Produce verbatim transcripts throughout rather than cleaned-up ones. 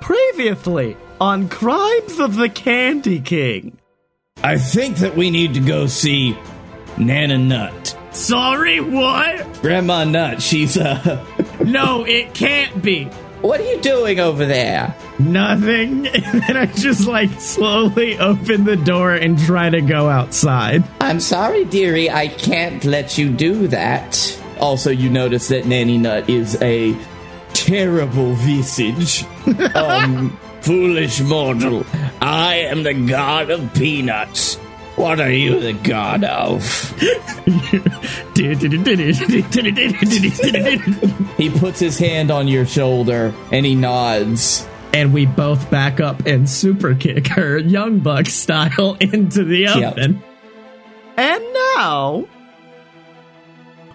Previously on Crimes of the Candy King. I think that we need to go see Nana Nut. Sorry, what? Grandma Nut, she's, uh... No, it can't be. What are you doing over there? Nothing. And then I just, like, slowly open the door and try to go outside. I'm sorry, dearie, I can't let you do that. Also, you notice that Nanny Nut is a terrible visage. um, foolish mortal, I am the god of peanuts. What are you the god of? He puts his hand on your shoulder, and he nods. And we both back up and super kick her, Young Buck style, into the oven. Yep. And now...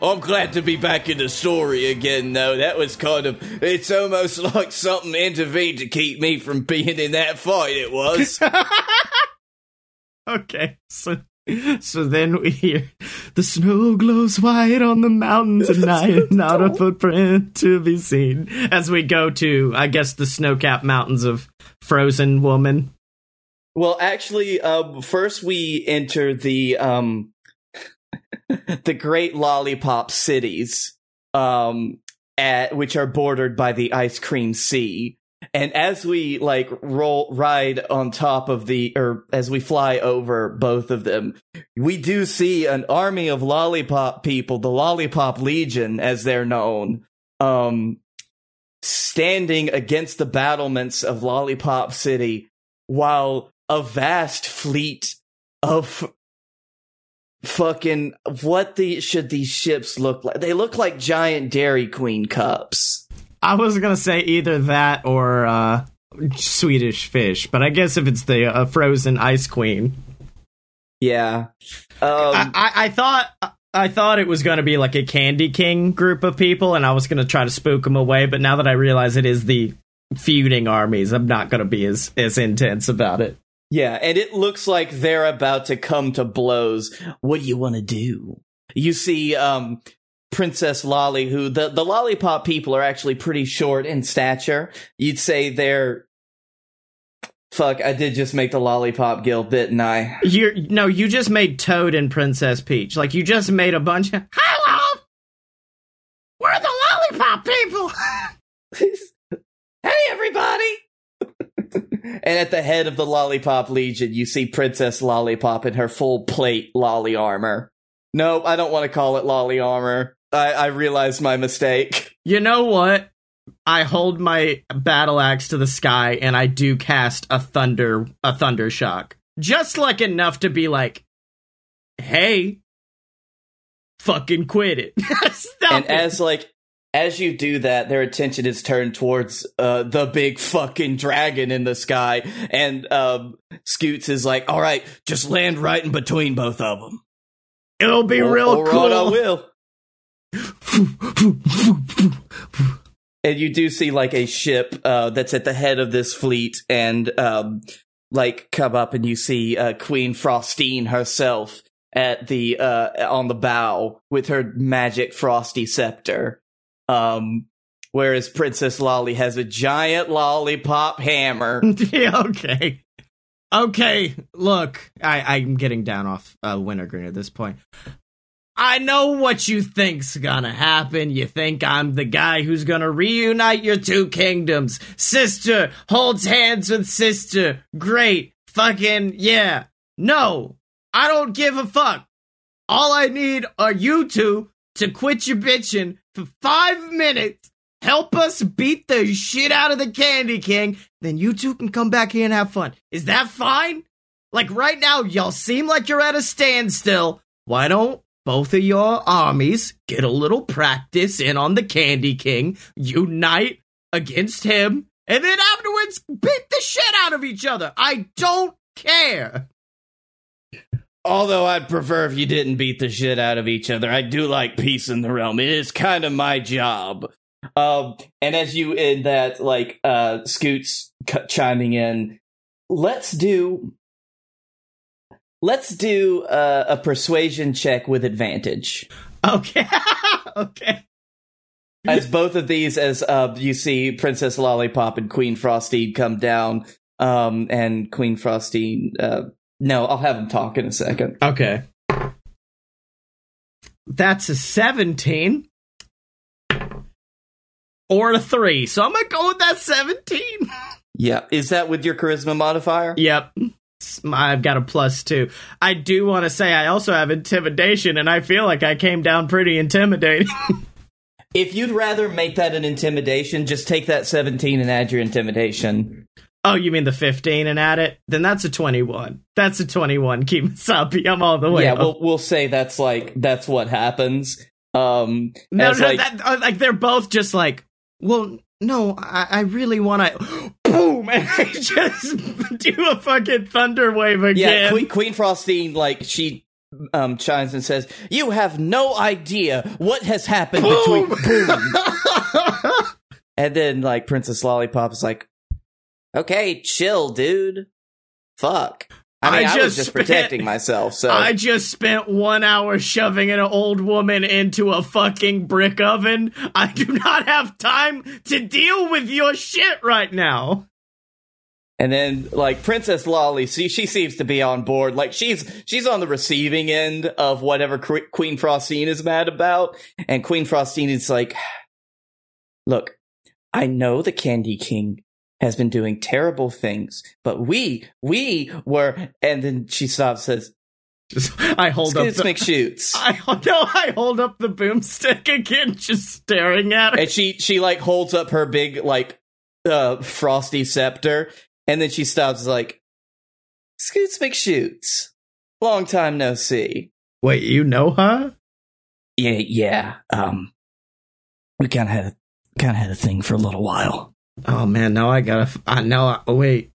I'm glad to be back in the story again, though. That was kind of... It's almost like something intervened to keep me from being in that fight, it was. Okay, so so then we hear... The snow glows white on the mountain tonight, not a footprint to be seen. As we go to, I guess, the snow-capped mountains of Frozen Woman. Well, actually, uh, first we enter the... Um, the Great Lollipop cities, um, at, which are bordered by the Ice Cream Sea. And as we, like, roll, ride on top of the, or as we fly over both of them, we do see an army of lollipop people, the Lollipop Legion, as they're known, um, standing against the battlements of Lollipop City, while a vast fleet of... Fucking, what the should these ships look like? They look like giant Dairy Queen cups. I was gonna say either that or uh, Swedish fish, but I guess if it's the uh, frozen ice queen, yeah. Um, I, I, I thought I thought it was gonna be like a Candy King group of people, and I was gonna try to spook them away. But now that I realize it is the feuding armies, I'm not gonna be as as intense about it. Yeah, and it looks like they're about to come to blows. What do you want to do? You see um, Princess Lolly, who the, the lollipop people are actually pretty short in stature. You'd say they're... Fuck, I did just make the Lollipop Guild, didn't I? You're, no, you just made Toad and Princess Peach. Like, you just made a bunch of... Hello! We're the lollipop people! Hey, everybody! And at the head of the Lollipop Legion, you see Princess Lollipop in her full plate lolly armor. Nope, I don't want to call it lolly armor. I, I realized my mistake. You know what? I hold my battle axe to the sky, and I do cast a thunder, a thunder shock. Just like enough to be like, hey, fucking quit it. Stop and it. As like... As you do that, their attention is turned towards uh, the big fucking dragon in the sky, and um, Scoots is like, all right, just land right in between both of them. It'll be or, real or cool. I will. And you do see, like, a ship uh, that's at the head of this fleet, and, um, like, come up, and you see uh, Queen Frostine herself at the uh, on the bow with her magic frosty scepter. Um, whereas Princess Lolly has a giant lollipop hammer. Okay. Okay, look, I, I'm getting down off uh, Wintergreen at this point. I know what you think's gonna happen. You think I'm the guy who's gonna reunite your two kingdoms. Sister holds hands with sister. Great. Fucking, yeah. No, I don't give a fuck. All I need are you two to quit your bitching for five minutes, help us beat the shit out of the Candy King, then you two can come back here and have fun. Is that fine? Like, right now, y'all seem like you're at a standstill. Why don't both of your armies get a little practice in on the Candy King, unite against him, and then afterwards beat the shit out of each other? I don't care. Although I'd prefer if you didn't beat the shit out of each other. I do like peace in the realm. It is kind of my job. Um, and as you in that, like, uh, Scoots c- chiming in, let's do, let's do uh, a persuasion check with advantage. Okay. Okay. as both of these, as uh, you see Princess Lollipop and Queen Frostine come down, um, and Queen Frostine, uh, no, I'll have them talk in a second. Okay. That's a seventeen. Or a three, so I'm gonna go with that seventeen. Yeah, is that with your charisma modifier? Yep. I've got a plus two. I do want to say I also have intimidation, and I feel like I came down pretty intimidating. If you'd rather make that an intimidation, just take that seventeen and add your intimidation. Oh, you mean the fifteen and add it? Then that's a twenty-one. That's a twenty-one. Keep it up. I'm all the way yeah, up. Yeah, we'll, we'll say that's like, that's what happens. Um, no, no, like, that, like they're both just like, well, no, I, I really want to... Boom! And I just do a fucking thunder wave again. Yeah, Queen, Queen Frostine, like, she um, chimes and says, "You have no idea what has happened boom! between..." Boom! And then, like, Princess Lollipop is like, "Okay, chill, dude. Fuck. I mean, I, I just was just spent, protecting myself, so... I just spent one hour shoving an old woman into a fucking brick oven. I do not have time to deal with your shit right now." And then, like, Princess Lolly, she, she seems to be on board. Like, she's she's on the receiving end of whatever C- Queen Frostine is mad about. And Queen Frostine is like, "Look, I know the Candy King has been doing terrible things, but we, we were..." And then she stops and says, I hold Scoots up the... McShoots. I, no, I hold up the boomstick again, just staring at her. And she, she like, holds up her big, like, uh, frosty scepter, and then she stops like, "Scoots McShoots, long time no see." Wait, you know her? Yeah, yeah. Um, we kind of had, kind of had a thing for a little while. Oh man, now I gotta. F- I know. I, wait,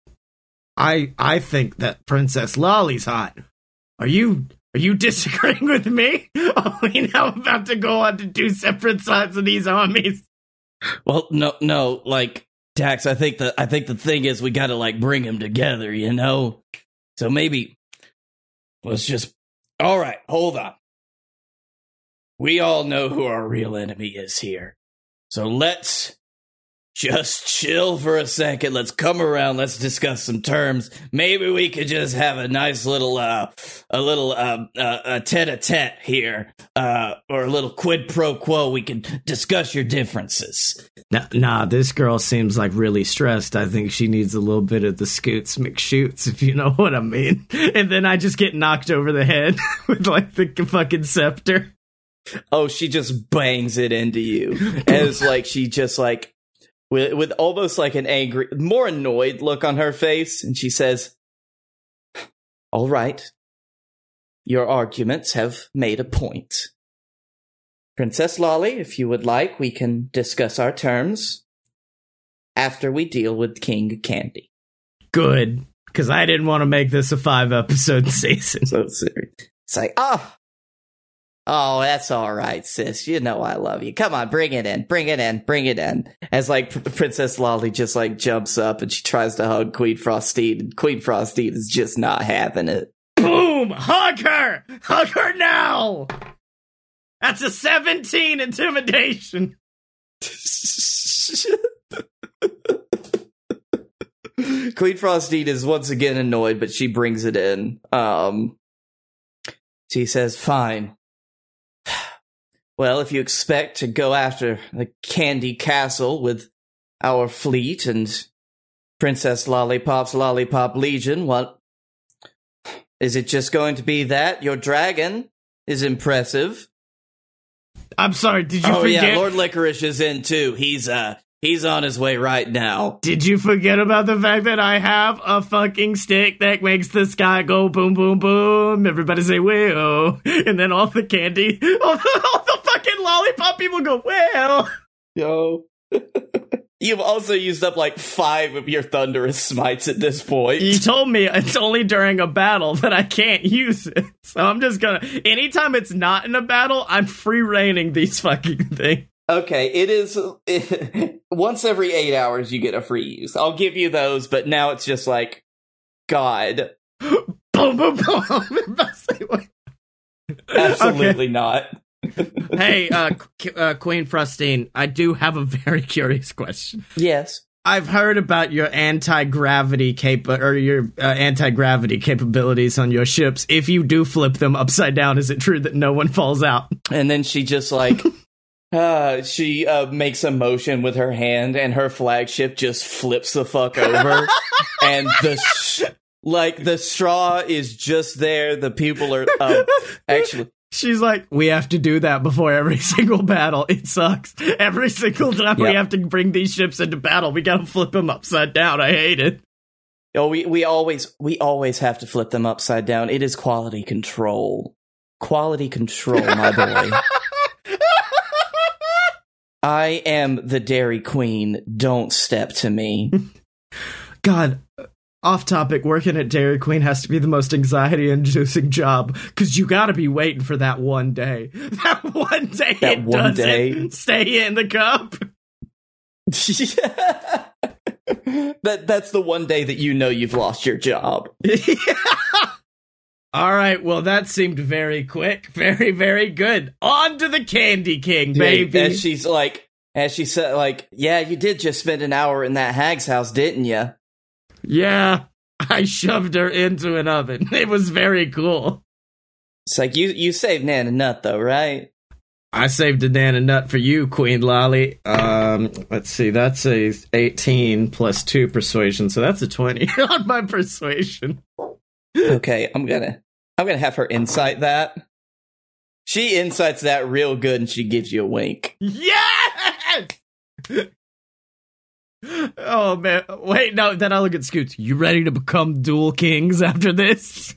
I I think that Princess Lolly's hot. Are you are you disagreeing with me? Are we now about to go on to two separate sides of these armies? Well, no, no. Like Dax, I think the I think the thing is we gotta like bring them together, you know. So maybe let's just. All right, hold on. We all know who our real enemy is here, so let's just chill for a second. Let's come around. Let's discuss some terms. Maybe we could just have a nice little, uh, a little, uh, uh, a tete-a-tete here, uh, or a little quid pro quo. We can discuss your differences. Nah, nah, this girl seems like really stressed. I think she needs a little bit of the Scoots McShoots, if you know what I mean. And then I just get knocked over the head with like the fucking scepter. Oh, she just bangs it into you as like she just like. With, with almost like an angry, more annoyed look on her face, and she says, "All right, your arguments have made a point. Princess Lolly, if you would like, we can discuss our terms after we deal with King Candy." Good, because I didn't want to make this a five-episode season. So serious. It's like, oh, oh, that's all right, sis. You know I love you. Come on, bring it in. Bring it in. Bring it in. As, like, P- Princess Lolly just, like, jumps up and she tries to hug Queen Frostine. Queen Frostine is just not having it. Boom! Hug her! Hug her now! That's a seventeen intimidation. Queen Frostine is once again annoyed, but she brings it in. Um, she says, "Fine. Well, if you expect to go after the Candy Castle with our fleet and Princess Lollipop's Lollipop Legion, what? Is it just going to be that? Your dragon is impressive." I'm sorry, did you oh, forget? Oh yeah, Lord Licorice is in too. He's, uh, he's on his way right now. Did you forget about the fact that I have a fucking stick that makes the sky go boom, boom, boom? Everybody say, "Well," and then all the candy, all the, all the fucking Lollipop people go, "Well." Yo. You've also used up like five of your Thunderous Smites at this point. You told me it's only during a battle that I can't use it. So I'm just gonna, anytime it's not in a battle, I'm free reigning these fucking things. Okay, it is it, once every eight hours you get a free use. I'll give you those, but now it's just like, God. Boom, boom, boom. Absolutely okay. Not. Hey, uh, uh, Queen Frostine, I do have a very curious question. Yes. I've heard about your anti-gravity cap- or your uh, anti-gravity capabilities on your ships. If you do flip them upside down, is it true that no one falls out? And then she just like uh, she uh, makes a motion with her hand, and her flagship just flips the fuck over, and the sh- like the straw is just there. The people are uh, actually. She's like, we have to do that before every single battle. It sucks. Every single time yep. we have to bring these ships into battle, we gotta flip them upside down. I hate it. Oh, we, we always we always have to flip them upside down. It is quality control. Quality control, my boy. I am the Dairy Queen. Don't step to me. God. Off topic, working at Dairy Queen has to be the most anxiety-inducing job, because you gotta be waiting for that one day. That one day that it one doesn't day. Stay in the cup. Yeah. that That's the one day that you know you've lost your job. Yeah. All right, well, that seemed very quick. Very, very good. On to the Candy King, baby. And she's like, and she said, like, yeah, you did just spend an hour in that hag's house, didn't you? Yeah, I shoved her into an oven. It was very cool. It's like, you you saved Nana Nut, though, right? I saved a Nana Nut for you, Queen Lolly. Um, let's see, that's a eighteen plus two persuasion, so that's a twenty on my persuasion. Okay, I'm gonna, I'm gonna have her insight that. She insights that real good, and she gives you a wink. Yes! Oh, man. Wait, no, then I look at Scoots. You ready to become dual kings after this?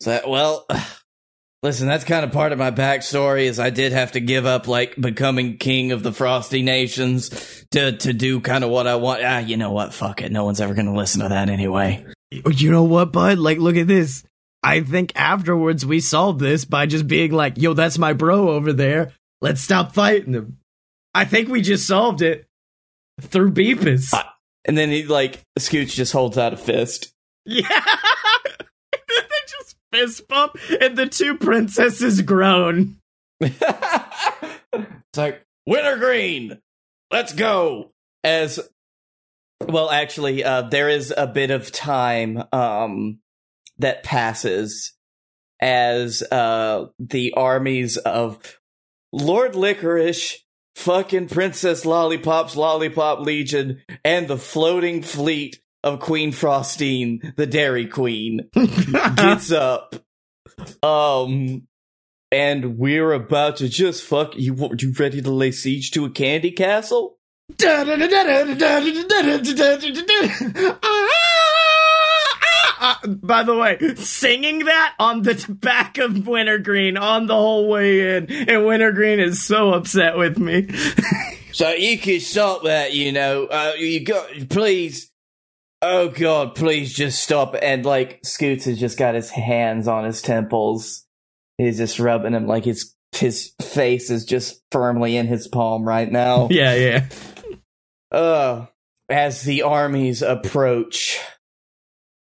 So, well, listen, that's kind of part of my backstory, is I did have to give up, like, becoming king of the Frosty Nations to, to do kind of what I want. Ah, you know what? Fuck it. No one's ever going to listen to that anyway. You know what, bud? Like, look at this. I think afterwards we solved this by just being like, yo, that's my bro over there. Let's stop fighting him. I think we just solved it. Through Beepus. Uh, and then he, like, Scooch just holds out a fist. Yeah! They just fist bump, and the two princesses groan. It's like, Wintergreen! Let's go! As, well, actually, uh, there is a bit of time um, that passes as uh, the armies of Lord Licorice, fucking Princess Lollipop's Lollipop Legion, and the floating fleet of Queen Frostine, the Dairy Queen, gets up. Um, and we're about to just fuck you. You ready to lay siege to a candy castle? Uh, by the way, singing that on the t- back of Wintergreen on the whole way in, and Wintergreen is so upset with me. So you can stop that, you know. Uh, you got, please. Oh God, please just stop. And like Scoots has just got his hands on his temples. He's just rubbing him, like his his face is just firmly in his palm right now. Yeah, yeah. Uh, as the armies approach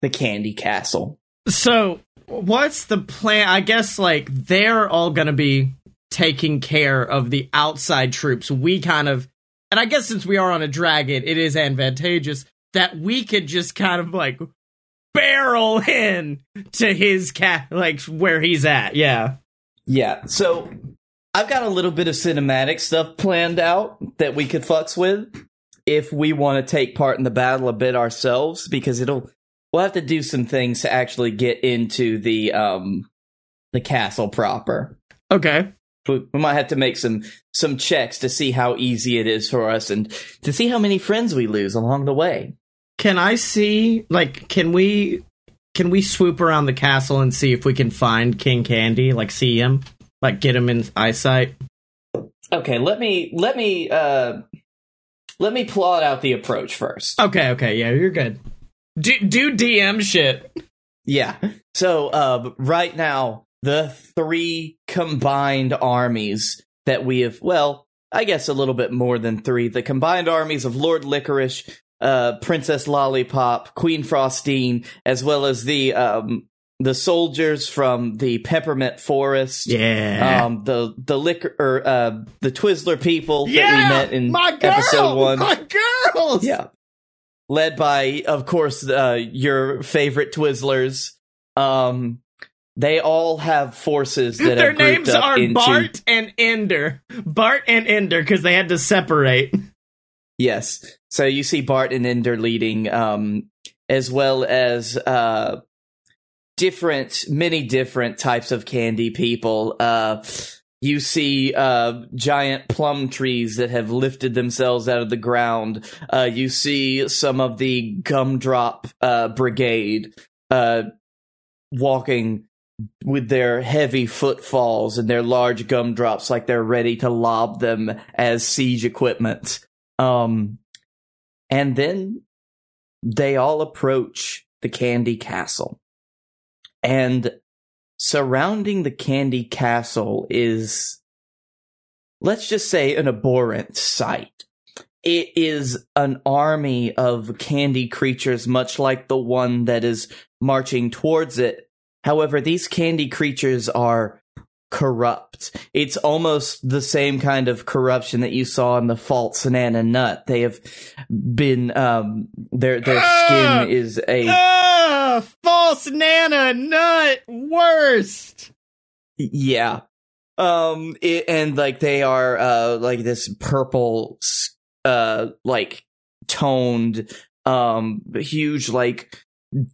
the Candy Castle. So, what's the plan? I guess, like, they're all going to be taking care of the outside troops. We kind of, and I guess since we are on a dragon, it is advantageous that we could just kind of, like, barrel in to his cat, like, where he's at. Yeah. Yeah. So, I've got a little bit of cinematic stuff planned out that we could fucks with if we want to take part in the battle a bit ourselves, because it'll, we'll have to do some things to actually get into the um, the castle proper. Okay. We, we might have to make some, some checks to see how easy it is for us and to see how many friends we lose along the way. Can I see, like, can we can we swoop around the castle and see if we can find King Candy? Like, see him? Like, get him in eyesight? Okay, let me, let me, uh, let me plot out the approach first. Okay, okay, yeah, you're good. Do, do D M shit. Yeah. So, uh, right now, the three combined armies that we have, well, I guess a little bit more than three, the combined armies of Lord Licorice, uh, Princess Lollipop, Queen Frostine, as well as the um, the soldiers from the Peppermint Forest. Yeah. Um, the, the liquor, or, uh, the Twizzler people yeah! that we met in my girl! episode one. My girls! Yeah. Led by, of course, uh, your favorite Twizzlers. Um, they all have forces that their have names are into... Bart and Ender. Bart and Ender, because they had to separate. Yes. So you see Bart and Ender leading, um, as well as, uh, different, many different types of candy people. Uh, you see uh, giant plum trees that have lifted themselves out of the ground. Uh, you see some of the gumdrop uh, brigade uh, walking with their heavy footfalls and their large gumdrops like they're ready to lob them as siege equipment. Um, and then they all approach the Candy Castle. And surrounding the Candy Castle is, let's just say, an abhorrent sight. It is an army of candy creatures, much like the one that is marching towards it. However, these candy creatures are corrupt. It's almost the same kind of corruption that you saw in the false Nana Nut. They have been, um, their, their skin is a... Uh, false Nana Nut worst. Yeah. Um, it, and like they are, uh, like this purple, uh, like toned, um, huge, like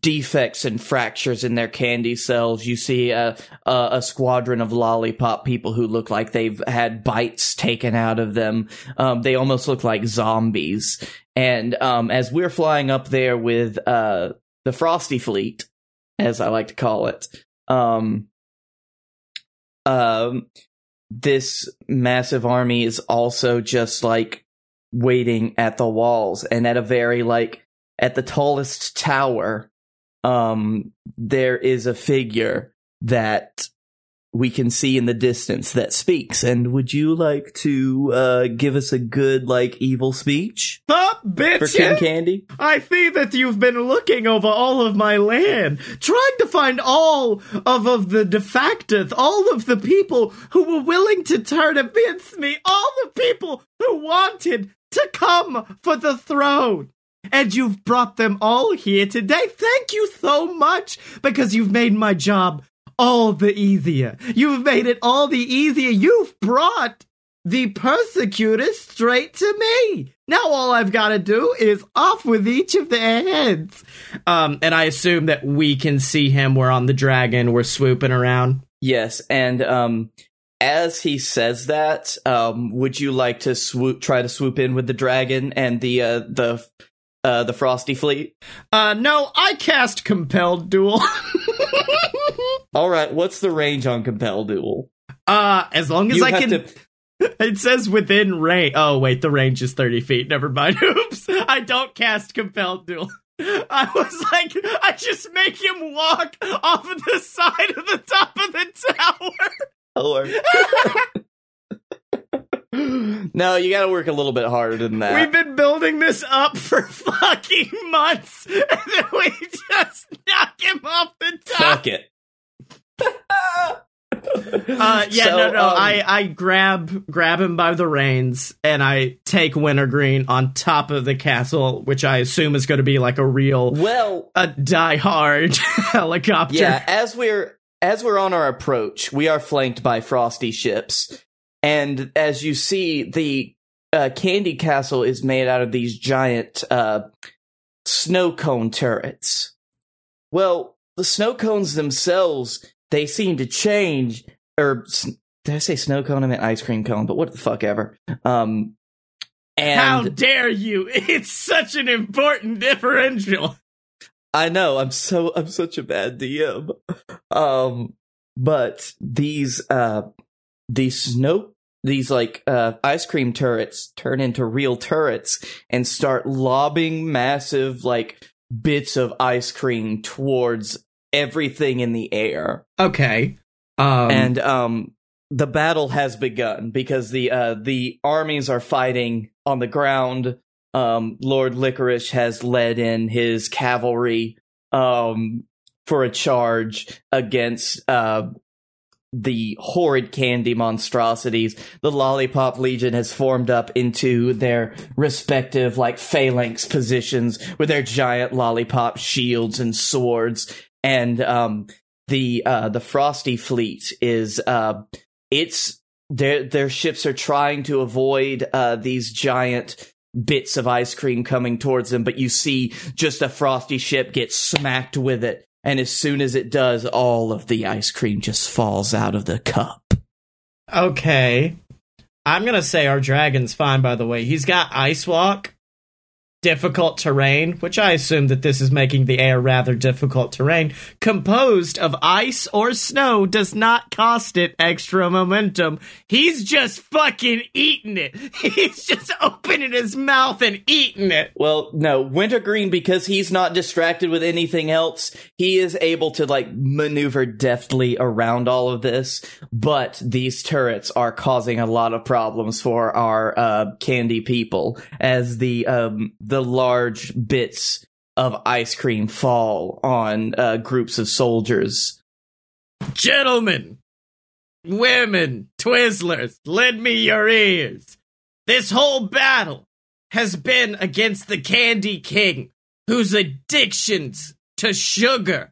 defects and fractures in their candy cells. You see a, a, a squadron of lollipop people who look like they've had bites taken out of them. Um, they almost look like zombies. And, um, as we're flying up there with, uh, the Frosty Fleet, as I like to call it, um, um, this massive army is also just, like, waiting at the walls, and at a very, like, at the tallest tower, um, there is a figure that we can see in the distance that speaks, and would you like to, uh, give us a good, like, evil speech? Up, bitch! For King Candy? I see that you've been looking over all of my land, trying to find all of, of the de facto, all of the people who were willing to turn against me, all the people who wanted to come for the throne. And you've brought them all here today. Thank you so much, because you've made my job all the easier. You've made it all the easier. You've brought the persecutors straight to me. Now all I've got to do is off with each of their heads. Um, and I assume that we can see him. We're on the dragon. We're swooping around. Yes, and um, as he says that, um, would you like to swoop? Try to swoop in with the dragon and the uh, the uh, the Frosty Fleet? Uh, no, I cast Compelled Duel. All right, what's the range on Compelled Duel? Uh, as long as you I can... To... It says within range. Oh, wait, the range is thirty feet. Never mind. Oops, I don't cast Compelled Duel. I was like, I just make him walk off of the side of the top of the tower. Oh, no, you gotta work a little bit harder than that. We've been building this up for fucking months, and then we just knock him off the top. Fuck it. uh yeah so, no no um, I I grab grab him by the reins and I take Wintergreen on top of the castle, which I assume is going to be like a real well a die-hard helicopter. Yeah, as we're as we're on our approach, we are flanked by Frosty ships, and as you see, the uh, Candy Castle is made out of these giant uh snow cone turrets. Well, the snow cones themselves, they seem to change, or did I say snow cone? I meant ice cream cone, but what the fuck ever. Um, and how dare you? It's such an important differential. I know. I'm so I'm such a bad D M. Um, but these uh these snow these like uh ice cream turrets turn into real turrets and start lobbing massive like bits of ice cream towards everything in the air. Okay. Um, and um, the battle has begun, because the uh, the armies are fighting on the ground. Um, Lord Licorice has led in his cavalry. Um, for a charge against uh, the horrid candy monstrosities the Lollipop Legion has formed up into their respective, like, phalanx positions with their giant lollipop shields and swords. And um, the uh, the Frosty Fleet is uh, it's their their ships are trying to avoid uh, these giant bits of ice cream coming towards them, but you see just a Frosty ship get smacked with it. And as soon as it does, all of the ice cream just falls out of the cup. Okay. I'm going to say our dragon's fine, by the way. He's got Ice Walk, difficult terrain, which I assume that this is making the air rather difficult terrain, composed of ice or snow, does not cost it extra momentum. He's just fucking eating it. He's just opening his mouth and eating it. Well, no, Wintergreen, because he's not distracted with anything else, he is able to, like, maneuver deftly around all of this, but these turrets are causing a lot of problems for our uh, candy people, as the, um, the The large bits of ice cream fall on uh, groups of soldiers. Gentlemen, women, Twizzlers, lend me your ears. This whole battle has been against the Candy King, whose addictions to sugar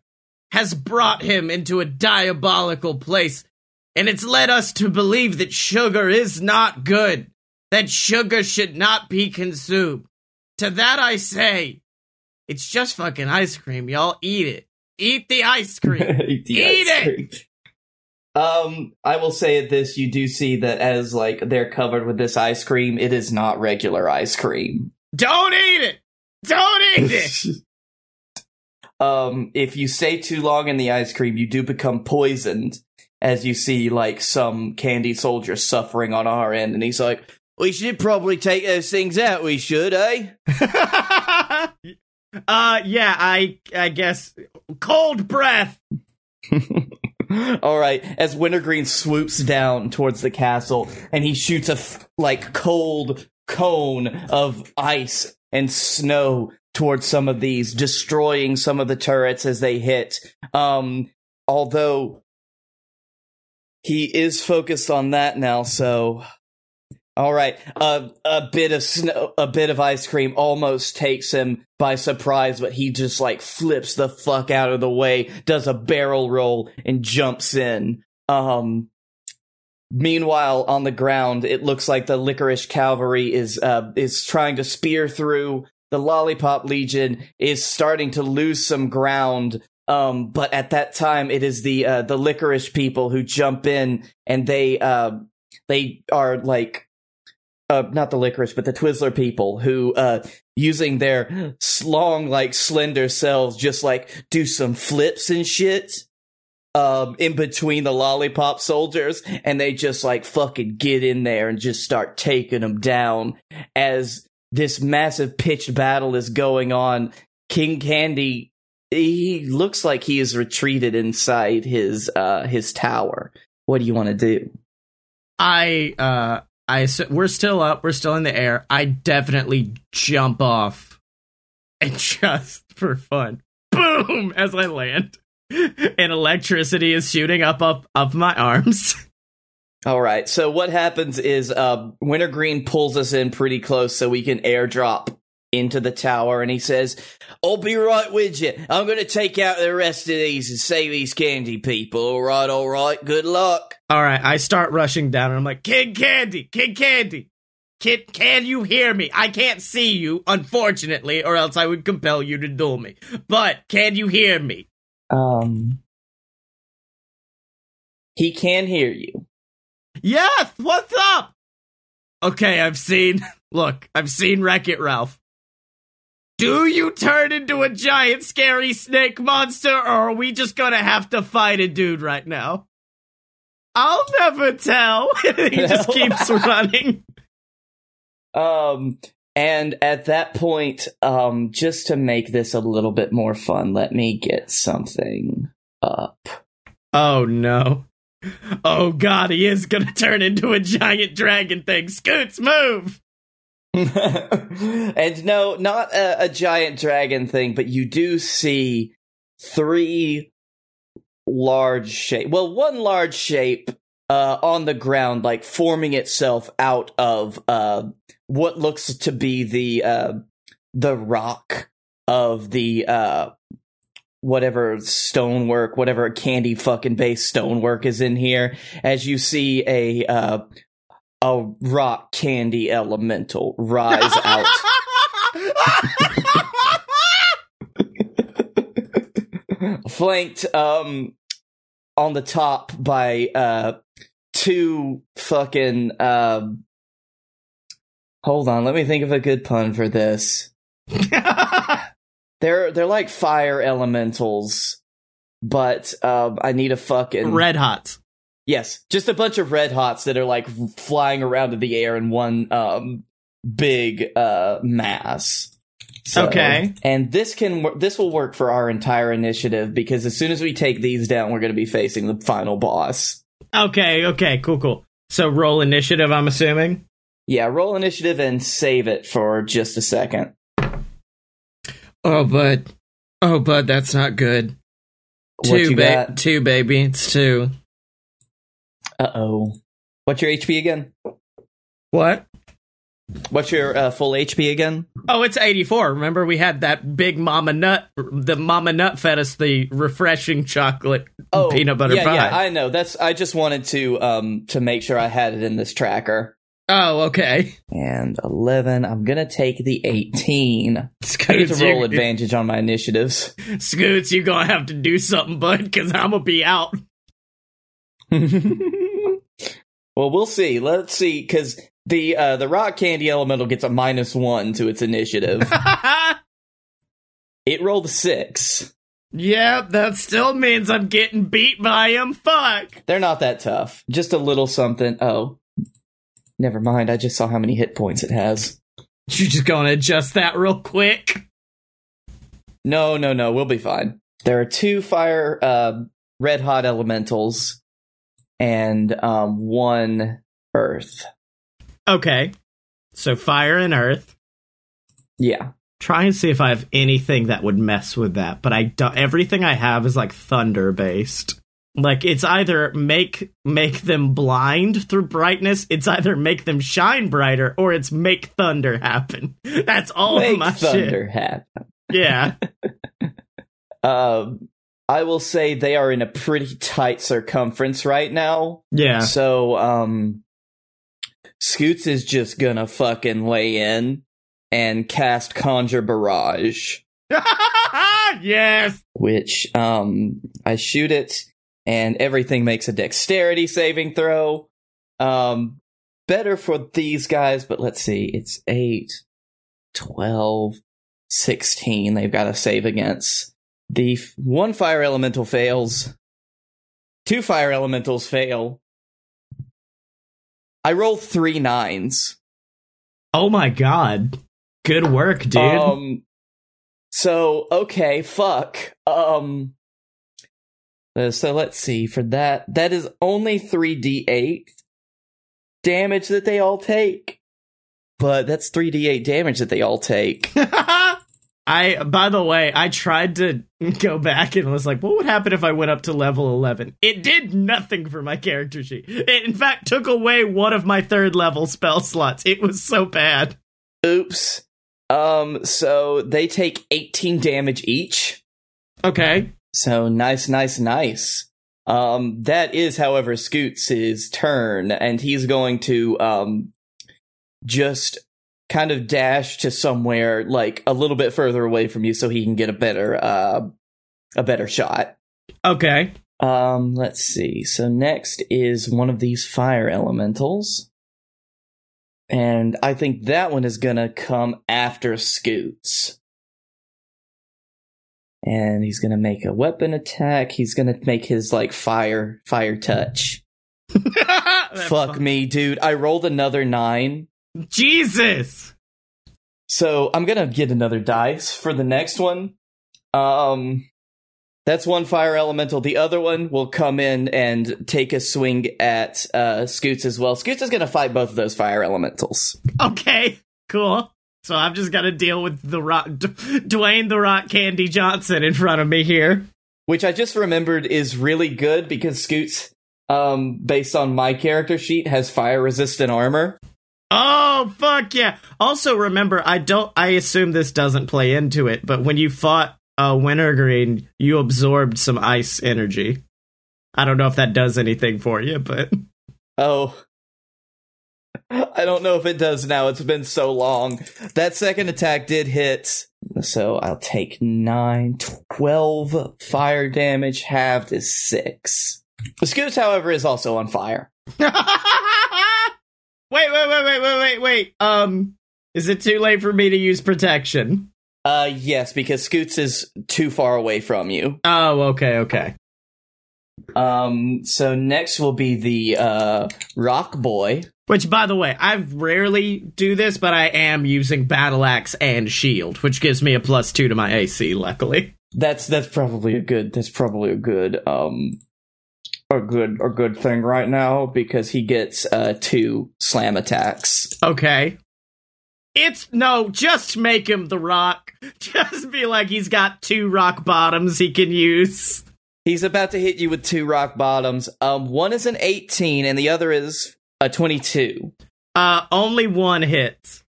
has brought him into a diabolical place, and it's led us to believe that sugar is not good, that sugar should not be consumed. To that I say, it's just fucking ice cream, y'all. Eat it. Eat the ice cream. Eat, the Eat ice it! Cream. Um, I will say at this, you do see that as, like, they're covered with this ice cream, it is not regular ice cream. Don't eat it! Don't eat it! um, if you stay too long in the ice cream, you do become poisoned, as you see, like, some candy soldier suffering on our end, and he's like, "We should probably take those things out, we should, eh?" uh, yeah, I I guess. Cold breath! All right, as Wintergreen swoops down towards the castle, and he shoots a, f- like, cold cone of ice and snow towards some of these, destroying some of the turrets as they hit. Um, although, he is focused on that now, so... All right, uh, a bit of snow, a bit of ice cream almost takes him by surprise, but he just, like, flips the fuck out of the way, does a barrel roll, and jumps in. Um, meanwhile, on the ground, it looks like the Licorice Cavalry is uh, is trying to spear through. The Lollipop Legion is starting to lose some ground. Um, but at that time, it is the uh, the Licorice people who jump in, and they uh, they are like. Uh, not the Licorice, but the Twizzler people who, uh, using their long, like, slender selves, just, like, do some flips and shit, um, in between the lollipop soldiers, and they just, like, fucking get in there and just start taking them down. As this massive pitched battle is going on, King Candy, he looks like he is retreated inside his, uh, his tower. What do you want to do? I, uh... I so we're still up. We're still in the air. I definitely jump off, and just for fun, boom! As I land, and electricity is shooting up, up, up my arms. All right. So what happens is, uh, Wintergreen pulls us in pretty close, so we can airdrop into the tower, and he says, "I'll be right with you. I'm going to take out the rest of these and save these candy people. All right, all right. Good luck." All right, I start rushing down, and I'm like, "King Candy, King Candy, can, can you hear me? I can't see you, unfortunately, or else I would compel you to duel me. But can you hear me?" Um, he can hear you. Yes, what's up? Okay, I've seen, look, I've seen Wreck-It Ralph. Do you turn into a giant scary snake monster, or are we just gonna have to fight a dude right now? I'll never tell. He just keeps running. Um, and at that point, um, just to make this a little bit more fun, let me get something up. Oh, no. Oh, God, he is going to turn into a giant dragon thing. Scoots, move! And no, not a, a giant dragon thing, but you do see three large shape, well, one large shape uh, on the ground, like forming itself out of uh, what looks to be the uh, the rock of the uh, whatever stonework, whatever candy fucking base stonework is in here. As you see a uh, a rock candy elemental rise out. Flanked um, on the top by uh, two fucking. Uh, hold on, let me think of a good pun for this. they're they're like fire elementals, but um, I need a fucking red hots. Yes, just a bunch of red hots that are like flying around in the air in one um, big uh, mass. So, okay, and this can this will work for our entire initiative, because as soon as we take these down, we're going to be facing the final boss. Okay, okay, cool, cool. So roll initiative, I'm assuming? Yeah, roll initiative and save it for just a second. Oh, bud. Oh, bud, that's not good. What two, you ba- got? Two, baby. It's two. Uh-oh. What's your H P again? What? What's your uh, full H P again? Oh, it's eighty-four. Remember, we had that big Mama Nut. The Mama Nut fed us the refreshing chocolate oh, peanut butter yeah, pie. Yeah, I know. That's. I just wanted to um to make sure I had it in this tracker. Oh, okay. And eleven. I'm gonna take the eighteen. Scoots, I get to roll advantage on my initiatives. Scoots, you're gonna have to do something, bud, because I'm gonna be out. Well, we'll see. Let's see, because. The uh, the rock candy elemental gets a minus one to its initiative. It rolled a six. Yep, that still means I'm getting beat by him. Fuck. They're not that tough. Just a little something. Oh, never mind. I just saw how many hit points it has. You just gonna adjust that real quick? No, no, no. We'll be fine. There are two fire uh, red hot elementals and um, one earth. Okay, so fire and earth. Yeah. Try and see if I have anything that would mess with that, but I don't. Everything I have is like thunder based. Like it's either make make them blind through brightness, it's either make them shine brighter, or it's make thunder happen. That's all make of my thunder shit. Thunder happen. Yeah. um, I will say they are in a pretty tight circumference right now. Yeah. So, um. Scoots is just gonna fucking lay in and cast Conjure Barrage. Yes! Which, um, I shoot it, and everything makes a dexterity saving throw. Um, better for these guys, but let's see. It's eight, twelve, sixteen they've got to save against. The f- one fire elemental fails. Two fire elementals fail. I rolled three nines. Oh my god. Good work, dude. Um, so, okay, fuck. Um, so let's see. For that, that is only three d eight damage that they all take. But that's three d eight damage that they all take. I, by the way, I tried to go back and was like, what would happen if I went up to level eleven? It did nothing for my character sheet. It, in fact, took away one of my third level spell slots. It was so bad. Oops. Um, so they take eighteen damage each. Okay. So nice, nice, nice. Um, that is, however, Scoots' turn, and he's going to, um, just... kind of dash to somewhere like a little bit further away from you so he can get a better uh a better shot. Okay. Um let's see. So next is one of these fire elementals. And I think that one is gonna come after Scoots. And he's gonna make a weapon attack. He's gonna make his like fire fire touch. Fuck fun. Me, dude. I rolled another nine. Jesus! So, I'm gonna get another dice for the next one. Um, that's one fire elemental. The other one will come in and take a swing at uh, Scoots as well. Scoots is gonna fight both of those fire elementals. Okay, cool. So I've just got to deal with the rock, D- Dwayne the Rock Candy Johnson in front of me here. Which I just remembered is really good because Scoots, um, based on my character sheet, has fire-resistant armor. Oh, fuck yeah! Also, remember, I don't. I assume this doesn't play into it, but when you fought uh, Wintergreen, you absorbed some ice energy. I don't know if that does anything for you, but... Oh. I don't know if it does now. It's been so long. That second attack did hit. So I'll take nine. twelve fire damage halved is six. Scoots, however, is also on fire. wait, wait, wait, wait, wait, wait, wait. Um, is it too late for me to use protection? Uh, yes, because Scoots is too far away from you. Oh, okay, okay. Um, so next will be the, uh, Rock Boy. Which, by the way, I rarely do this, but I am using Battle Axe and Shield, which gives me a plus two to my A C, luckily. That's, that's probably a good, that's probably a good, um, a good, a good thing right now, because he gets, uh, two slam attacks. Okay. It's, no, just make him the rock. Just be like, he's got two rock bottoms he can use. He's about to hit you with two rock bottoms. Um, one is an eighteen, and the other is a twenty-two. Uh, only one hit.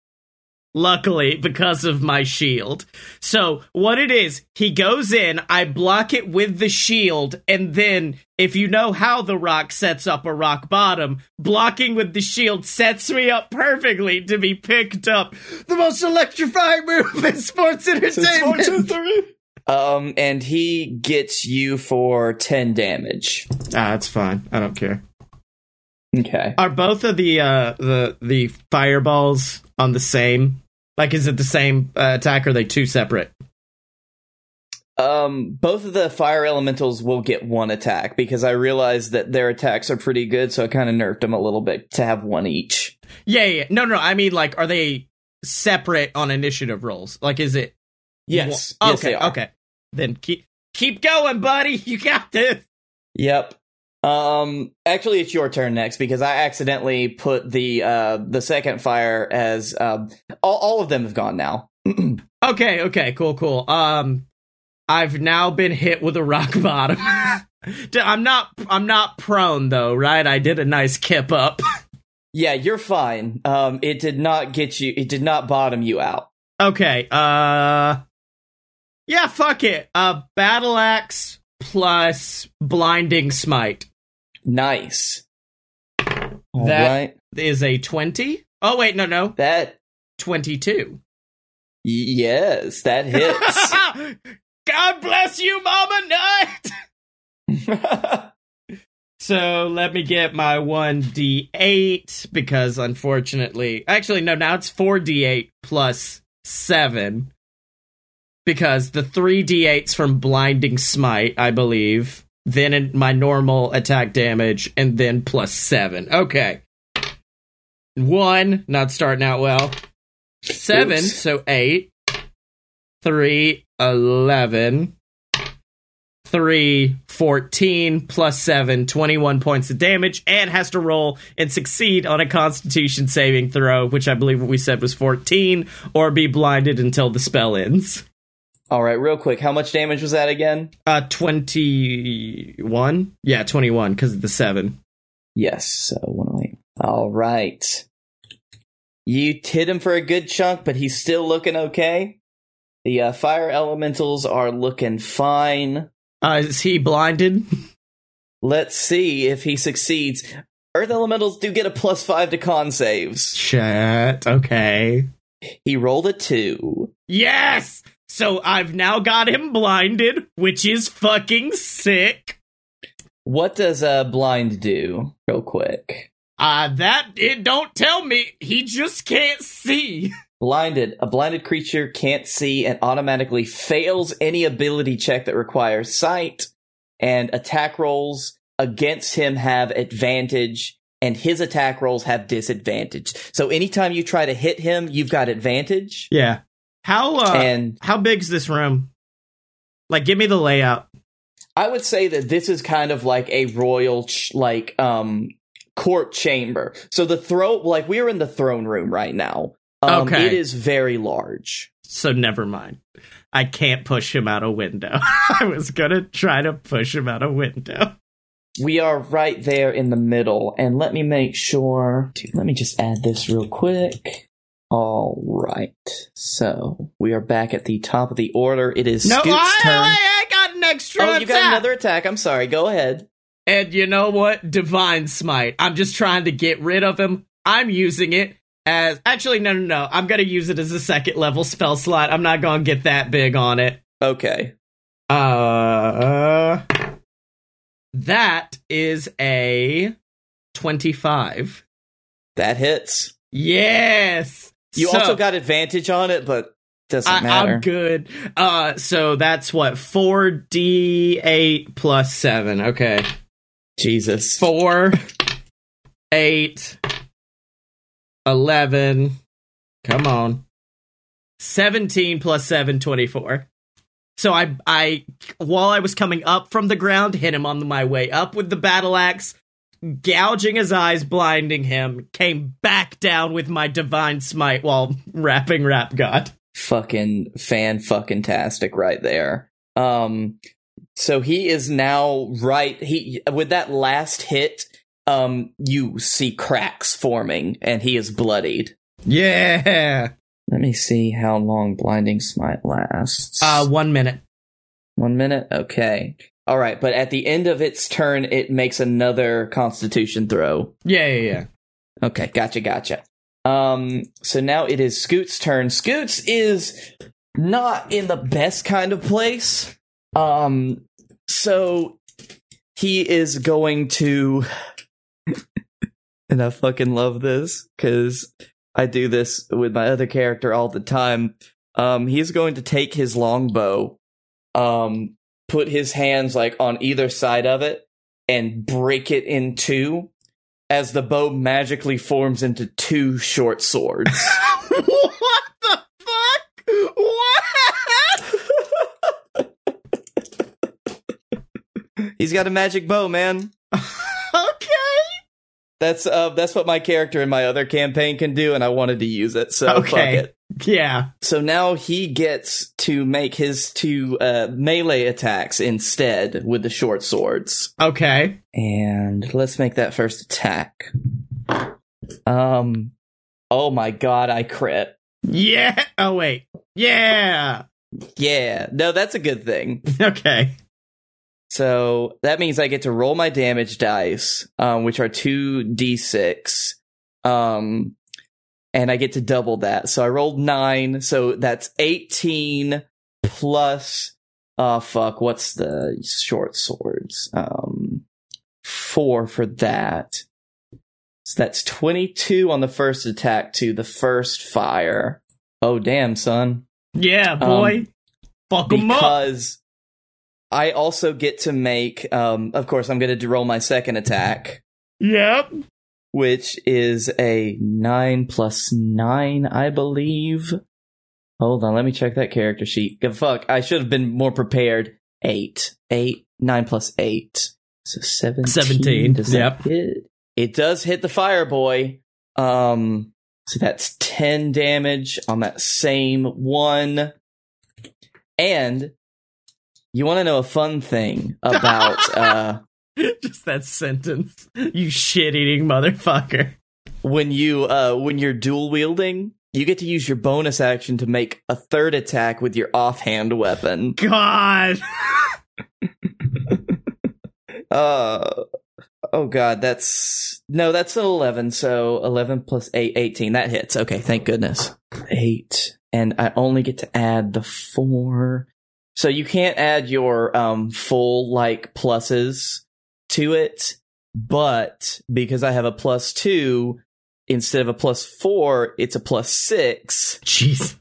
Luckily, because of my shield. So, what it is, he goes in, I block it with the shield, and then, if you know how the rock sets up a rock bottom, blocking with the shield sets me up perfectly to be picked up. The most electrifying move in sports entertainment! Sports Um, and he gets you for ten damage. Ah, that's fine. I don't care. Okay. Are both of the, uh, the, the fireballs on the same? Like, is it the same uh, attack, or are they two separate? Um, both of the fire elementals will get one attack, because I realized that their attacks are pretty good, so I kind of nerfed them a little bit to have one each. Yeah, yeah. No, no, I mean, like, are they separate on initiative rolls? Like, is it... Yes. Well, okay, yes, they are. Okay. Then keep keep going, buddy. You got this. Yep. Um actually it's your turn next, because I accidentally put the uh the second fire as um uh, all, all of them have gone now. okay, okay, cool, cool. Um I've now been hit with a rock bottom. I'm not I'm not prone though, right? I did a nice kip up. Yeah, you're fine. Um it did not get you it did not bottom you out. Okay, uh, yeah, fuck it. Uh, Battle Axe plus Blinding Smite. Nice. All that right. Is a twenty. Oh, wait, no, no. That. twenty-two. Yes, that hits. God bless you, Mama Nut! So, let me get my one d eight, because unfortunately... Actually, no, now it's four d eight plus... seven, because the three d eights from Blinding Smite, I believe, then in my normal attack damage, and then plus seven. Okay. One, not starting out well. Seven, oops. So eight. Three, eleven. Three, fourteen, plus seven, twenty-one points of damage, and has to roll and succeed on a Constitution saving throw, which I believe what we said was fourteen, or be blinded until the spell ends. All right, real quick, how much damage was that again? Uh, twenty-one? Yeah, twenty-one, because of the seven. Yes, so one oh eight. All right. You hit him for a good chunk, but he's still looking okay. The uh, fire elementals are looking fine. Uh, is he blinded? Let's see if he succeeds. Earth elementals do get a plus five to con saves. Shit, okay. He rolled a two. Yes! So I've now got him blinded, which is fucking sick. What does a uh, blind do? Real quick. Uh, that, it don't tell me. He just can't see. Blinded. A blinded creature can't see and automatically fails any ability check that requires sight, and attack rolls against him have advantage, and his attack rolls have disadvantage. So anytime you try to hit him, you've got advantage. Yeah. How uh, and how big's this room? Like, give me the layout. I would say that this is kind of like a royal, ch- like, um, court chamber. So the throne, like, we're in the throne room right now. Um, okay. It is very large. So never mind. I can't push him out a window. I was going to try to push him out a window. We are right there in the middle. And let me make sure. Dude, let me just add this real quick. All right. So we are back at the top of the order. It is no, Scoot's I, turn. I, I got an extra oh, attack. Oh, you got another attack. I'm sorry. Go ahead. And you know what? Divine Smite. I'm just trying to get rid of him. I'm using it. As actually, no, no, no. I'm going to use it as a second level spell slot. I'm not going to get that big on it. Okay. Uh, that is a twenty-five. That hits. Yes. You so, also got advantage on it, but doesn't I, matter. I'm good. Uh, so that's what? four d eight plus seven. Okay. Jesus. four, eight... eleven, come on, seventeen plus seven, twenty-four. So I, I, while I was coming up from the ground, hit him on my way up with the battle axe, gouging his eyes, blinding him, came back down with my Divine Smite while rapping Rap God. Fucking fan-fucking-tastic right there. Um, so he is now right, he, with that last hit, Um, you see cracks forming, and he is bloodied. Yeah! Let me see how long Blinding Smite lasts. Uh, one minute. One minute? Okay. Alright, but at the end of its turn, it makes another Constitution throw. Yeah, yeah, yeah. Okay, gotcha, gotcha. Um, so now it is Scoot's turn. Scoots is not in the best kind of place. Um, so he is going to... And I fucking love this, because I do this with my other character all the time. Um, he's going to take his longbow, um, put his hands like on either side of it, and break it in two, as the bow magically forms into two short swords. What the fuck? What? He's got a magic bow, man. That's uh, that's what my character in my other campaign can do, and I wanted to use it, so okay. Fuck it. Yeah. So now he gets to make his two uh, melee attacks instead with the short swords. Okay. And let's make that first attack. Um. Oh my god, I crit. Yeah! Oh wait. Yeah! Yeah. No, that's a good thing. Okay. So that means I get to roll my damage dice, um, which are two d six, um, and I get to double that. So I rolled nine, so that's eighteen plus, uh, fuck, what's the short swords? Um, four for that. So that's twenty-two on the first attack to the first fire. Oh, damn, son. Yeah, boy. Um, fuck 'em up. Because... I also get to make, um, of course, I'm going to roll my second attack. Yep. Which is a nine plus nine, I believe. Hold on, let me check that character sheet. Fuck, I should have been more prepared. Eight. Eight. Nine plus eight. So seventeen. seventeen. Does yep. That hit? It does hit the fire boy. Um, so that's ten damage on that same one. And... You want to know a fun thing about... Uh, just that sentence. You shit-eating motherfucker. When, you, uh, when you're dual-wielding, you get to use your bonus action to make a third attack with your offhand weapon. God! uh, oh, God, that's... No, that's an eleven, so eleven plus eight, eighteen. That hits. Okay, thank goodness. eight. And I only get to add the four... So you can't add your um, full, like, pluses to it, but because I have a plus two, instead of a plus four, it's a plus six. Jesus.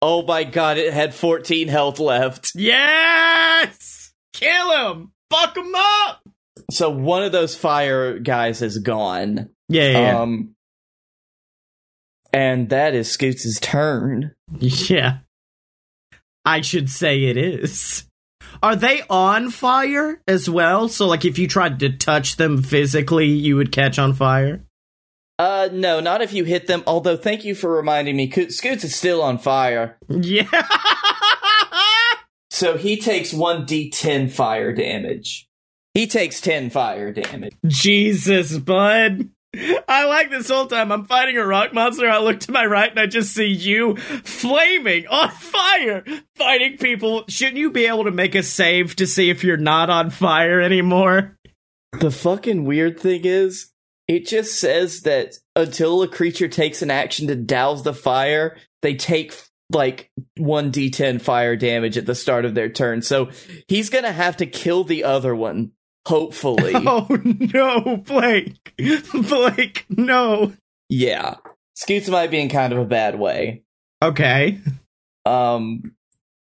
Oh my god, it had fourteen health left. Yes! Kill him! Fuck him up! So one of those fire guys is gone. Yeah, yeah, um, yeah. And that is Scoots' turn. Yeah. I should say it is. Are they on fire as well? So, like, if you tried to touch them physically, you would catch on fire? Uh, no, not if you hit them. Although, thank you for reminding me. Scoots is still on fire. Yeah. So he takes one d ten fire damage. He takes ten fire damage. Jesus, bud. I like this whole time. I'm fighting a rock monster. I look to my right and I just see you flaming on fire, fighting people. Shouldn't you be able to make a save to see if you're not on fire anymore? The fucking weird thing is, it just says that until a creature takes an action to douse the fire, they take, like, one d ten fire damage at the start of their turn. So he's going to have to kill the other one, hopefully. Oh, no, Blake. Blake, no. Yeah. Scoots might be in kind of a bad way. Okay. Um...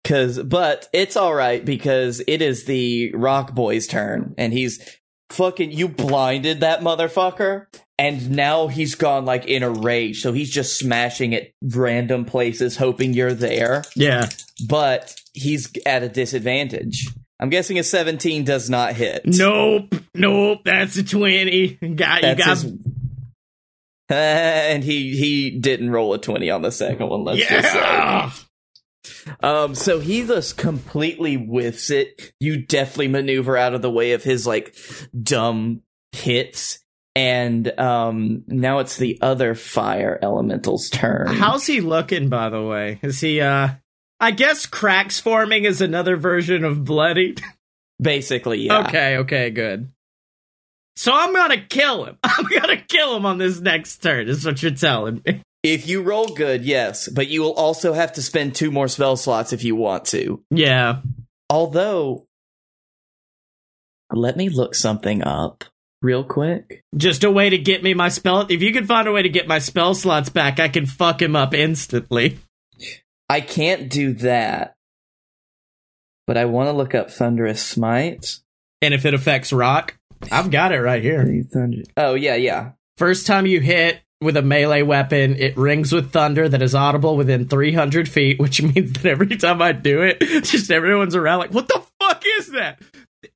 Cause, but it's all right because it is the Rock Boy's turn, and he's fucking you blinded that motherfucker, and now he's gone like in a rage. So he's just smashing at random places, hoping you're there. Yeah, but he's at a disadvantage. I'm guessing a seventeen does not hit. Nope, nope. That's a twenty. Got you, guys. Uh, and he he didn't roll a twenty on the second one. Let's yeah! just say. Um, so he just completely whiffs it. You definitely maneuver out of the way of his, like, dumb hits. And um, now it's the other fire elemental's turn. How's he looking, by the way? Is he, uh... I guess cracks forming is another version of bloodied? Basically, yeah. Okay, okay, good. So I'm gonna kill him. I'm gonna kill him on this next turn, is what you're telling me. If you roll good, yes, but you will also have to spend two more spell slots if you want to. Yeah. Although, let me look something up real quick. Just a way to get me my spell. If you can find a way to get my spell slots back, I can fuck him up instantly. I can't do that. But I want to look up Thunderous Smite. And if it affects rock, I've got it right here. Oh, yeah, yeah. First time you hit with a melee weapon, it rings with thunder that is audible within three hundred feet, which means that every time I do it, just everyone's around like, what the fuck is that?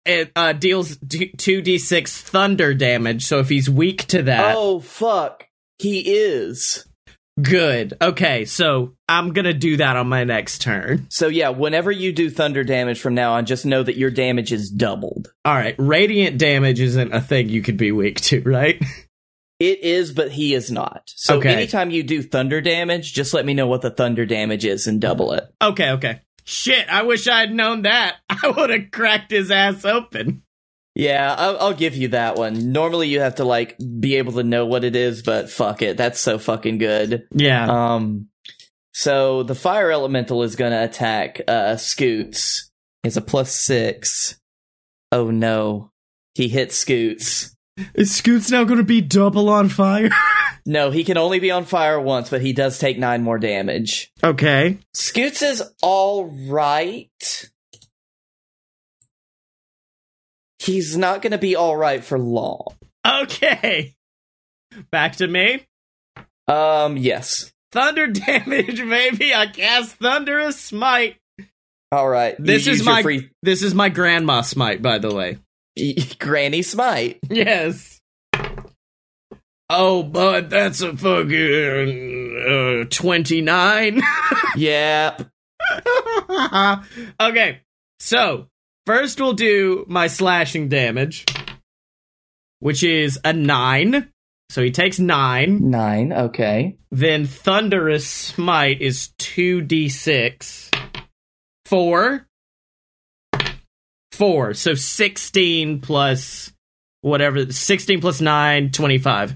It uh, deals two d six thunder damage, so if he's weak to that... Oh, fuck. He is. Good. Okay, so I'm gonna do that on my next turn. So yeah, whenever you do thunder damage from now on, just know that your damage is doubled. Alright, radiant damage isn't a thing you could be weak to, right? It is, but he is not. So okay. Anytime you do thunder damage, just let me know what the thunder damage is and double it. Okay, okay. Shit, I wish I had known that. I would have cracked his ass open. Yeah, I'll, I'll give you that one. Normally you have to, like, be able to know what it is, but fuck it. That's so fucking good. Yeah. Um. So the fire elemental is going to attack uh, Scoots. It's a plus six. Oh, no. He hits Scoots. Is Scoots now going to be double on fire? No, he can only be on fire once, but he does take nine more damage. Okay. Scoots is all right. He's not going to be all right for long. Okay. Back to me? Um, yes. Thunder damage, baby. I cast Thunderous Smite. All right. This is my free- This is my grandma smite, by the way. Granny Smite. Yes. Oh, bud, that's a fucking uh, twenty-nine. Yep. Okay, so first we'll do my slashing damage, which is a nine. So he takes nine. Nine, okay. Then Thunderous Smite is two d six. Four. Four, so sixteen plus whatever, sixteen plus nine, twenty-five.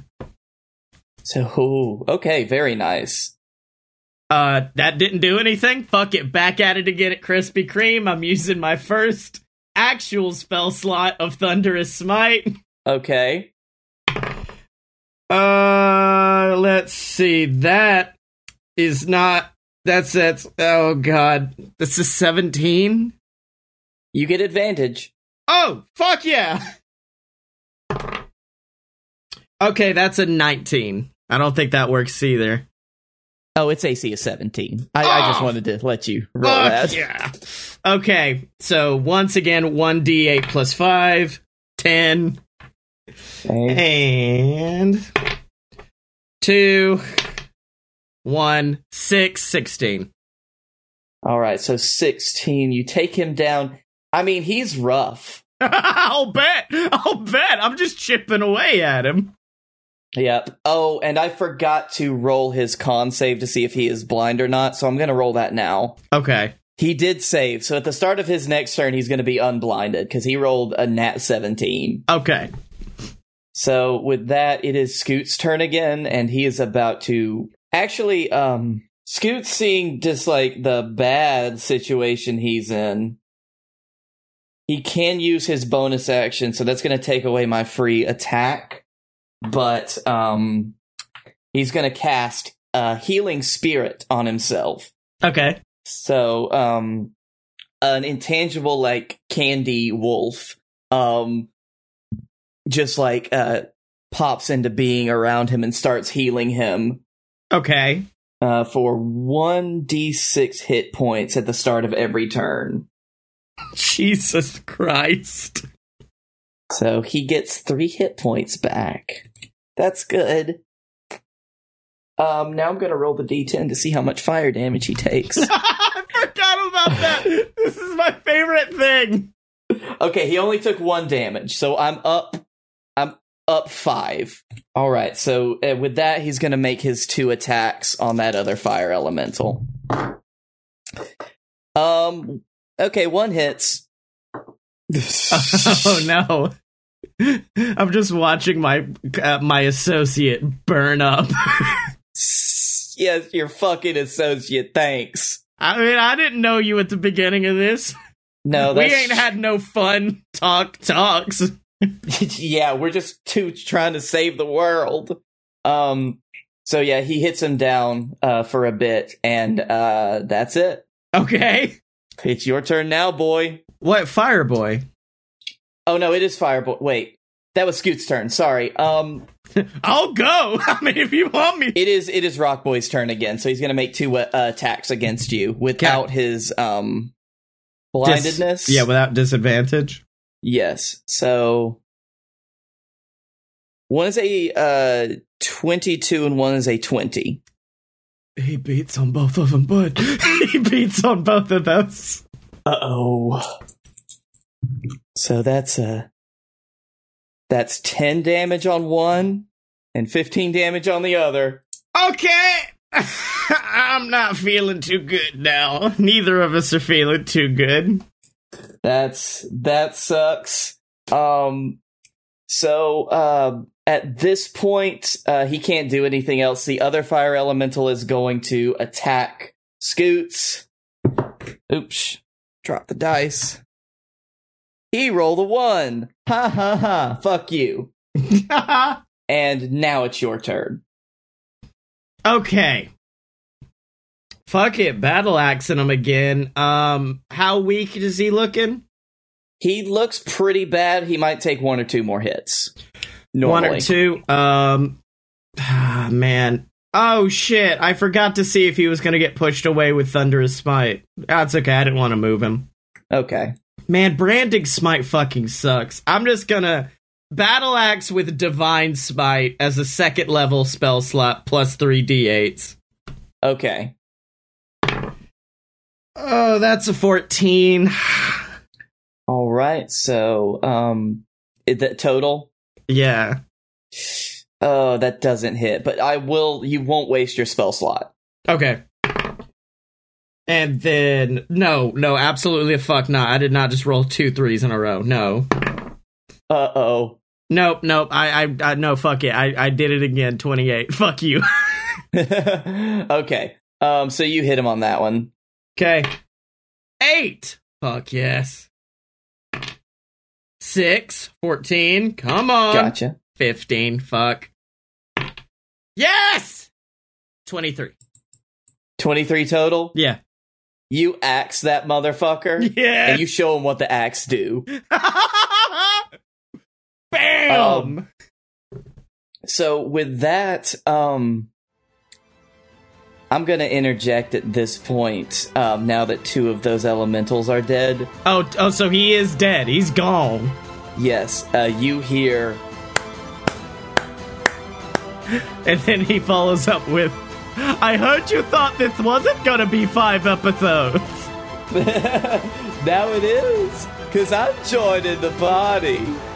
So, ooh, okay, very nice. Uh, that didn't do anything. Fuck it, back at it again at Krispy Kreme. I'm using my first actual spell slot of Thunderous Smite. Okay. Uh, let's see. That is not. That's that's. Oh god, this is seventeen. You get advantage. Oh, fuck yeah! Okay, that's a nineteen. I don't think that works either. Oh, its A C is seventeen. I, oh, I just wanted to let you roll fuck that. Yeah. Okay, so once again, one d eight plus five, ten, okay. And two, one, six, sixteen. All right, so sixteen. You take him down. I mean, he's rough. I'll bet. I'll bet. I'm just chipping away at him. Yep. Oh, and I forgot to roll his con save to see if he is blind or not, so I'm going to roll that now. Okay. He did save, so at the start of his next turn, he's going to be unblinded, because he rolled a nat seventeen. Okay. So, with that, it is Scoot's turn again, and he is about to... Actually, um, Scoot's seeing just, like, the bad situation he's in. He can use his bonus action, so that's going to take away my free attack. But um, he's going to cast a healing spirit on himself. Okay. So um, an intangible, like, candy wolf um, just, like, uh, pops into being around him and starts healing him. Okay. Uh, for one d six hit points at the start of every turn. Jesus Christ. So he gets three hit points back. That's good. Um, now I'm going to roll the d ten to see how much fire damage he takes. I forgot about that. This is my favorite thing. Okay, he only took one damage, so I'm up. I'm up five. All right, so uh, with that, he's going to make his two attacks on that other fire elemental. Um. Okay, one hits. Oh no. I'm just watching my uh, my associate burn up. Yes, your fucking associate, thanks. I mean, I didn't know you at the beginning of this. No, that's... We ain't had no fun talk talks. Yeah, we're just two trying to save the world. Um, so yeah, he hits him down uh, for a bit, and uh, that's it. Okay. It's your turn now, boy. What? Fireboy? Oh, no, it is Fireboy. Wait, that was Scoot's turn. Sorry. Um, I'll go. I mean, if you want me. It is It is Rockboy's turn again, so he's going to make two uh, attacks against you without okay. his um blindedness. Dis- yeah, without disadvantage. Yes. So one is a uh, twenty-two and one is a twenty. He beats on both of them, bud. He beats on both of those. Uh-oh. So that's a that's ten damage on one and fifteen damage on the other. Okay. I'm not feeling too good now. Neither of us are feeling too good. That's that sucks. Um so uh at this point uh he can't do anything else. The other fire elemental is going to attack Scoots. Oops. Drop the dice. He rolled a one. Ha ha ha. Fuck you. And now it's your turn. Okay. Fuck it. Battle axing him again. Um, how weak is he looking? He looks pretty bad. He might take one or two more hits. Normally. One or two. Um, ah, man. Oh, shit. I forgot to see if he was going to get pushed away with Thunderous Smite. That's okay. I didn't want to move him. Okay. Man, Branding Smite fucking sucks. I'm just going to Battle Axe with Divine Smite as a second level spell slot plus three d eights. Okay. Oh, that's a fourteen. All right. So, um, is that total? Yeah. Oh, that doesn't hit, but I will... You won't waste your spell slot. Okay. And then... No, no, absolutely the fuck not. I did not just roll two threes in a row. No. Uh-oh. Nope, nope. I, I, I no, fuck it. I, I did it again. twenty-eight. Fuck you. Okay. Um, so you hit him on that one. Okay. Eight! Fuck yes. Six. fourteen. Come on. Gotcha. fifteen, fuck. Yes! twenty-three. twenty-three total? Yeah. You axe that motherfucker? Yeah. And you show him what the axe do. Bam! Um, so with that, um, I'm going to interject at this point, um, now that two of those elementals are dead. Oh, oh, so he is dead. He's gone. Yes. Uh, you hear... And then he follows up with, I heard you thought this wasn't gonna be five episodes. Now it is, because I'm joining the party.